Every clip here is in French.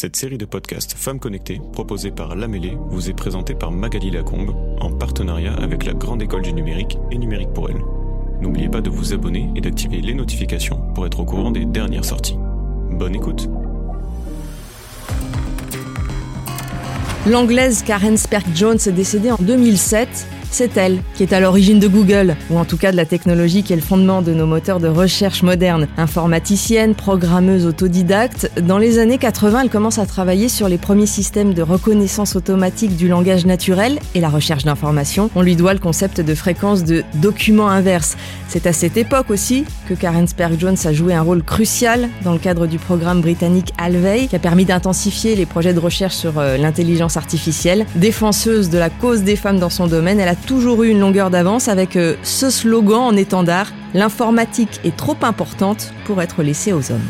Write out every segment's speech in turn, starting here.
Cette série de podcasts Femmes Connectées, proposée par La Mêlée, vous est présentée par Magali Lacombe, en partenariat avec la Grande École du Numérique et Numérique pour elle. N'oubliez pas de vous abonner et d'activer les notifications pour être au courant des dernières sorties. Bonne écoute! L'anglaise Karen Spärck Jones est décédée en 2007. C'est elle qui est à l'origine de Google, ou en tout cas de la technologie qui est le fondement de nos moteurs de recherche modernes. Informaticienne, programmeuse autodidacte, dans les années 80, elle commence à travailler sur les premiers systèmes de reconnaissance automatique du langage naturel et la recherche d'informations. On lui doit le concept de fréquence de document inverse. C'est à cette époque aussi que Karen Spärck Jones a joué un rôle crucial dans le cadre du programme britannique Alvey, qui a permis d'intensifier les projets de recherche sur l'intelligence artificielle. Défenseuse de la cause des femmes dans son domaine, elle a toujours eu une longueur d'avance avec ce slogan en étendard: l'informatique est trop importante pour être laissée aux hommes.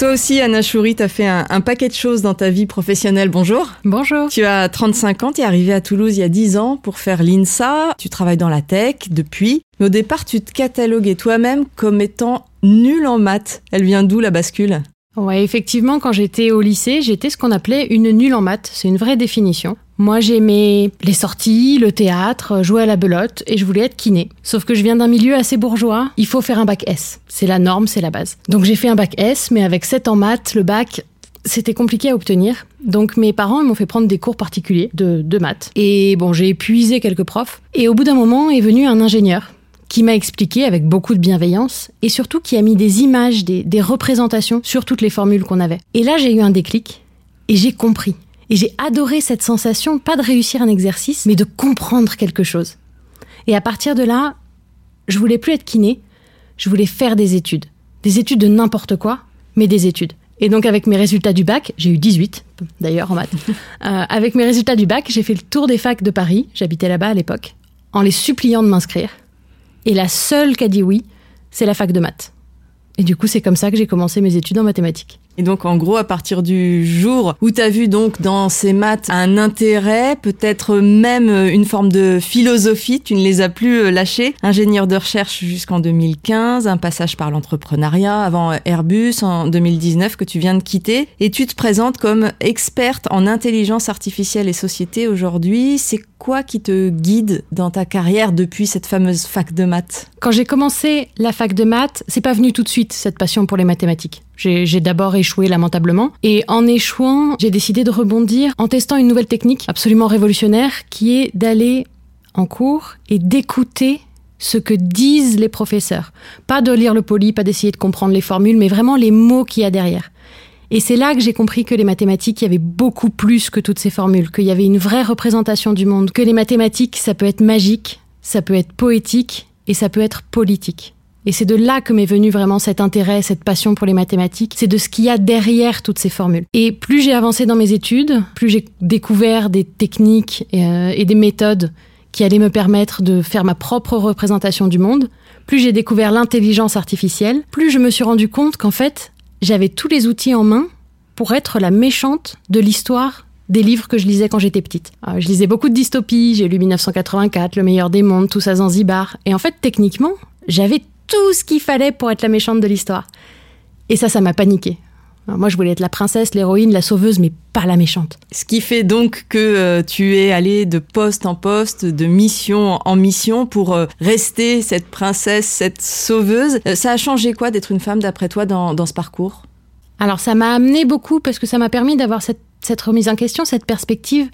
Toi aussi, Anna Choury, t'as fait un paquet de choses dans ta vie professionnelle. Bonjour. Bonjour. Tu as 35 ans, t'es arrivée à Toulouse il y a 10 ans pour faire l'INSA. Tu travailles dans la tech depuis. Mais au départ, tu te cataloguais toi-même comme étant nulle en maths. Elle vient d'où la bascule ? Ouais, effectivement, quand j'étais au lycée, j'étais ce qu'on appelait une nulle en maths. C'est une vraie définition. Moi, j'aimais les sorties, le théâtre, jouer à la belote et je voulais être kiné. Sauf que je viens d'un milieu assez bourgeois, il faut faire un bac S. C'est la norme, c'est la base. Donc j'ai fait un bac S, mais avec 7 en maths, le bac, c'était compliqué à obtenir. Donc mes parents m'ont fait prendre des cours particuliers de maths. Et bon, j'ai épuisé quelques profs. Et au bout d'un moment est venu un ingénieur qui m'a expliqué avec beaucoup de bienveillance et surtout qui a mis des images, des représentations sur toutes les formules qu'on avait. Et là, j'ai eu un déclic et j'ai compris. Et j'ai adoré cette sensation, pas de réussir un exercice, mais de comprendre quelque chose. Et à partir de là, je voulais plus être kiné, je voulais faire des études. Des études de n'importe quoi, mais des études. Et donc avec mes résultats du bac, j'ai eu 18, d'ailleurs en maths. Avec mes résultats du bac, j'ai fait le tour des facs de Paris, j'habitais là-bas à l'époque, en les suppliant de m'inscrire. Et la seule qui a dit oui, c'est la fac de maths. Et du coup, c'est comme ça que j'ai commencé mes études en mathématiques. Et donc, en gros, à partir du jour où tu as vu donc dans ces maths un intérêt, peut-être même une forme de philosophie, tu ne les as plus lâchés. Ingénieur de recherche jusqu'en 2015, un passage par l'entrepreneuriat avant Airbus en 2019 que tu viens de quitter. Et tu te présentes comme experte en intelligence artificielle et société aujourd'hui. C'est quoi qui te guide dans ta carrière depuis cette fameuse fac de maths ? Quand j'ai commencé la fac de maths, c'est pas venu tout de suite cette passion pour les mathématiques. J'ai d'abord échoué lamentablement et en échouant, j'ai décidé de rebondir en testant une nouvelle technique absolument révolutionnaire qui est d'aller en cours et d'écouter ce que disent les professeurs. Pas de lire le poli, pas d'essayer de comprendre les formules, mais vraiment les mots qu'il y a derrière. Et c'est là que j'ai compris que les mathématiques, il y avait beaucoup plus que toutes ces formules, qu'il y avait une vraie représentation du monde, que les mathématiques, ça peut être magique, ça peut être poétique et ça peut être politique. Et c'est de là que m'est venu vraiment cet intérêt, cette passion pour les mathématiques. C'est de ce qu'il y a derrière toutes ces formules. Et plus j'ai avancé dans mes études, plus j'ai découvert des techniques et des méthodes qui allaient me permettre de faire ma propre représentation du monde. Plus j'ai découvert l'intelligence artificielle, plus je me suis rendu compte qu'en fait, j'avais tous les outils en main pour être la méchante de l'histoire des livres que je lisais quand j'étais petite. Alors, je lisais beaucoup de dystopies, j'ai lu 1984, Le meilleur des mondes, Tout à Zanzibar. Et en fait, techniquement, j'avais tout ce qu'il fallait pour être la méchante de l'histoire. Et ça m'a paniquée. Alors moi, je voulais être la princesse, l'héroïne, la sauveuse, mais pas la méchante. Ce qui fait donc que tu es allée de poste en poste, de mission en mission pour rester cette princesse, cette sauveuse. Ça a changé quoi d'être une femme, d'après toi, dans ce parcours ? Alors, ça m'a amené beaucoup parce que ça m'a permis d'avoir cette remise en question, cette perspective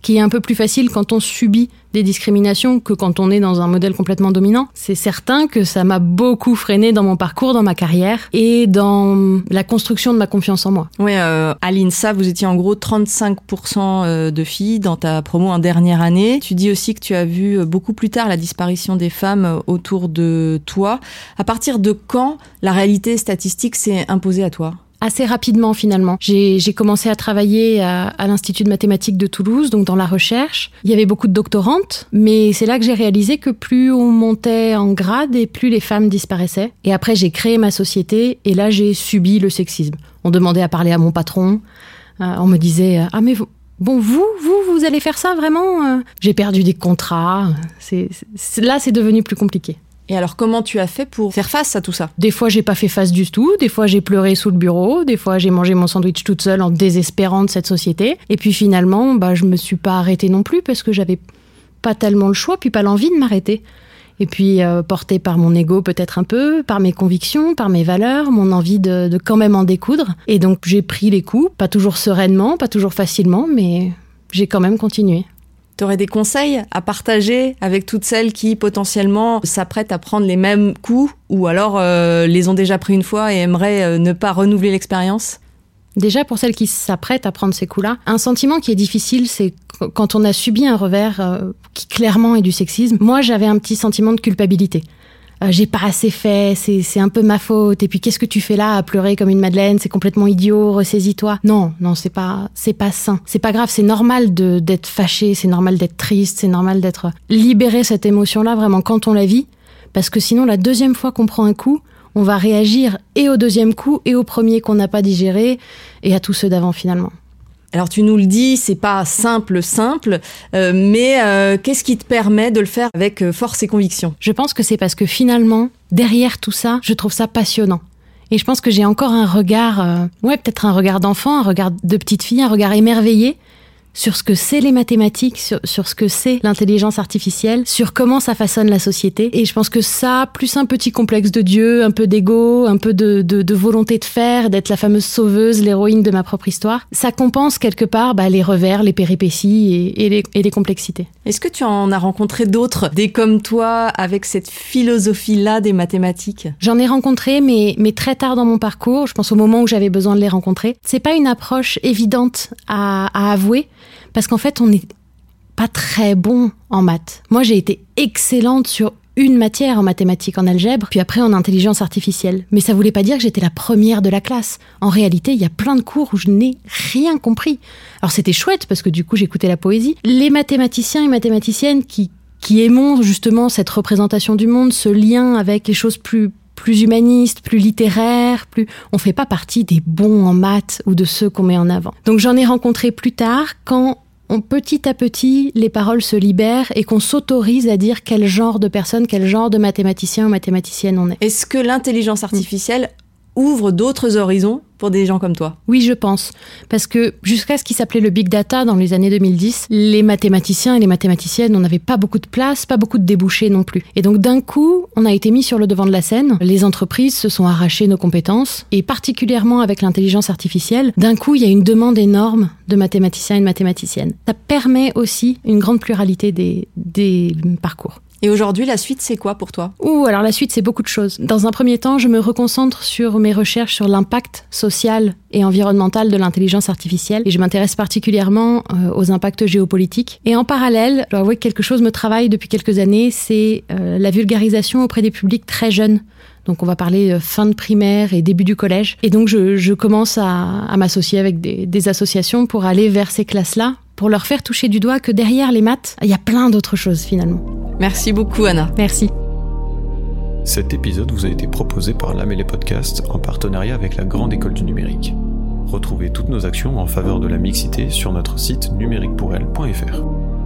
qui est un peu plus facile quand on subit des discriminations que quand on est dans un modèle complètement dominant. C'est certain que ça m'a beaucoup freinée dans mon parcours, dans ma carrière et dans la construction de ma confiance en moi. Oui, à l'INSA, vous étiez en gros 35% de filles dans ta promo en dernière année. Tu dis aussi que tu as vu beaucoup plus tard la disparition des femmes autour de toi. À partir de quand la réalité statistique s'est imposée à toi ? Assez rapidement, finalement. J'ai commencé à travailler à l'Institut de mathématiques de Toulouse, donc dans la recherche. Il y avait beaucoup de doctorantes, mais c'est là que j'ai réalisé que plus on montait en grade et plus les femmes disparaissaient. Et après, j'ai créé ma société et là, j'ai subi le sexisme. On demandait à parler à mon patron. On me disait « Ah, mais vous allez faire ça, vraiment ?» J'ai perdu des contrats. Là, c'est devenu plus compliqué. Et alors, comment tu as fait pour faire face à tout ça ? Des fois, j'ai pas fait face du tout. Des fois, j'ai pleuré sous le bureau. Des fois, j'ai mangé mon sandwich toute seule en désespérant de cette société. Et puis finalement, je me suis pas arrêtée non plus parce que j'avais pas tellement le choix, puis pas l'envie de m'arrêter. Et puis, portée par mon ego peut-être un peu, par mes convictions, par mes valeurs, mon envie de quand même en découdre. Et donc, j'ai pris les coups, pas toujours sereinement, pas toujours facilement, mais j'ai quand même continué. T'aurais des conseils à partager avec toutes celles qui, potentiellement, s'apprêtent à prendre les mêmes coups ou alors les ont déjà pris une fois et aimeraient ne pas renouveler l'expérience ? Déjà, pour celles qui s'apprêtent à prendre ces coups-là, un sentiment qui est difficile, c'est quand on a subi un revers qui clairement est du sexisme. Moi, j'avais un petit sentiment de culpabilité. J'ai pas assez fait, c'est un peu ma faute. Et puis, qu'est-ce que tu fais là à pleurer comme une madeleine ? C'est complètement idiot, ressaisis-toi. Non, c'est pas sain. C'est pas grave, c'est normal d'être fâché, c'est normal d'être triste, c'est normal d'être... Libérer cette émotion-là, vraiment, quand on la vit, parce que sinon, la deuxième fois qu'on prend un coup... On va réagir et au deuxième coup, et au premier qu'on n'a pas digéré, et à tous ceux d'avant finalement. Alors tu nous le dis, c'est pas simple, mais qu'est-ce qui te permet de le faire avec force et conviction ? Je pense que c'est parce que finalement, derrière tout ça, je trouve ça passionnant. Et je pense que j'ai encore un regard, peut-être un regard d'enfant, un regard de petite fille, un regard émerveillé, sur ce que c'est les mathématiques, sur ce que c'est l'intelligence artificielle, sur comment ça façonne la société. Et je pense que ça, plus un petit complexe de Dieu, un peu d'ego, un peu de volonté de faire, d'être la fameuse sauveuse, l'héroïne de ma propre histoire, ça compense quelque part les revers, les péripéties et les complexités. Est-ce que tu en as rencontré d'autres, des comme toi, avec cette philosophie-là des mathématiques ? J'en ai rencontré, mais très tard dans mon parcours, je pense au moment où j'avais besoin de les rencontrer. C'est pas une approche évidente à avouer, parce qu'en fait, on n'est pas très bon en maths. Moi, j'ai été excellente sur une matière en mathématiques, en algèbre, puis après en intelligence artificielle. Mais ça ne voulait pas dire que j'étais la première de la classe. En réalité, il y a plein de cours où je n'ai rien compris. Alors c'était chouette, parce que du coup, j'écoutais la poésie. Les mathématiciens et mathématiciennes qui aimons justement cette représentation du monde, ce lien avec les choses plus humaniste, plus littéraire, plus... On fait pas partie des bons en maths ou de ceux qu'on met en avant. Donc j'en ai rencontré plus tard quand, petit à petit, les paroles se libèrent et qu'on s'autorise à dire quel genre de personne, quel genre de mathématicien ou mathématicienne on est. Est-ce que l'intelligence artificielle ouvre d'autres horizons pour des gens comme toi ? Oui, je pense. Parce que jusqu'à ce qui s'appelait le Big Data dans les années 2010, les mathématiciens et les mathématiciennes, on n'avait pas beaucoup de place, pas beaucoup de débouchés non plus. Et donc d'un coup, on a été mis sur le devant de la scène. Les entreprises se sont arrachées nos compétences. Et particulièrement avec l'intelligence artificielle, d'un coup, il y a une demande énorme de mathématiciens et de mathématiciennes. Ça permet aussi une grande pluralité des parcours. Et aujourd'hui, la suite, c'est quoi pour toi ? Alors la suite, c'est beaucoup de choses. Dans un premier temps, je me reconcentre sur mes recherches sur l'impact social et environnemental de l'intelligence artificielle. Et je m'intéresse particulièrement aux impacts géopolitiques. Et en parallèle, je dois avouer que quelque chose me travaille depuis quelques années, c'est la vulgarisation auprès des publics très jeunes. Donc on va parler fin de primaire et début du collège. Et donc je commence à m'associer avec des associations pour aller vers ces classes-là, pour leur faire toucher du doigt que derrière les maths, il y a plein d'autres choses finalement. Merci beaucoup Anna. Merci. Cet épisode vous a été proposé par La Mêlée Podcast en partenariat avec la Grande École du Numérique. Retrouvez toutes nos actions en faveur de la mixité sur notre site numériquepourelle.fr.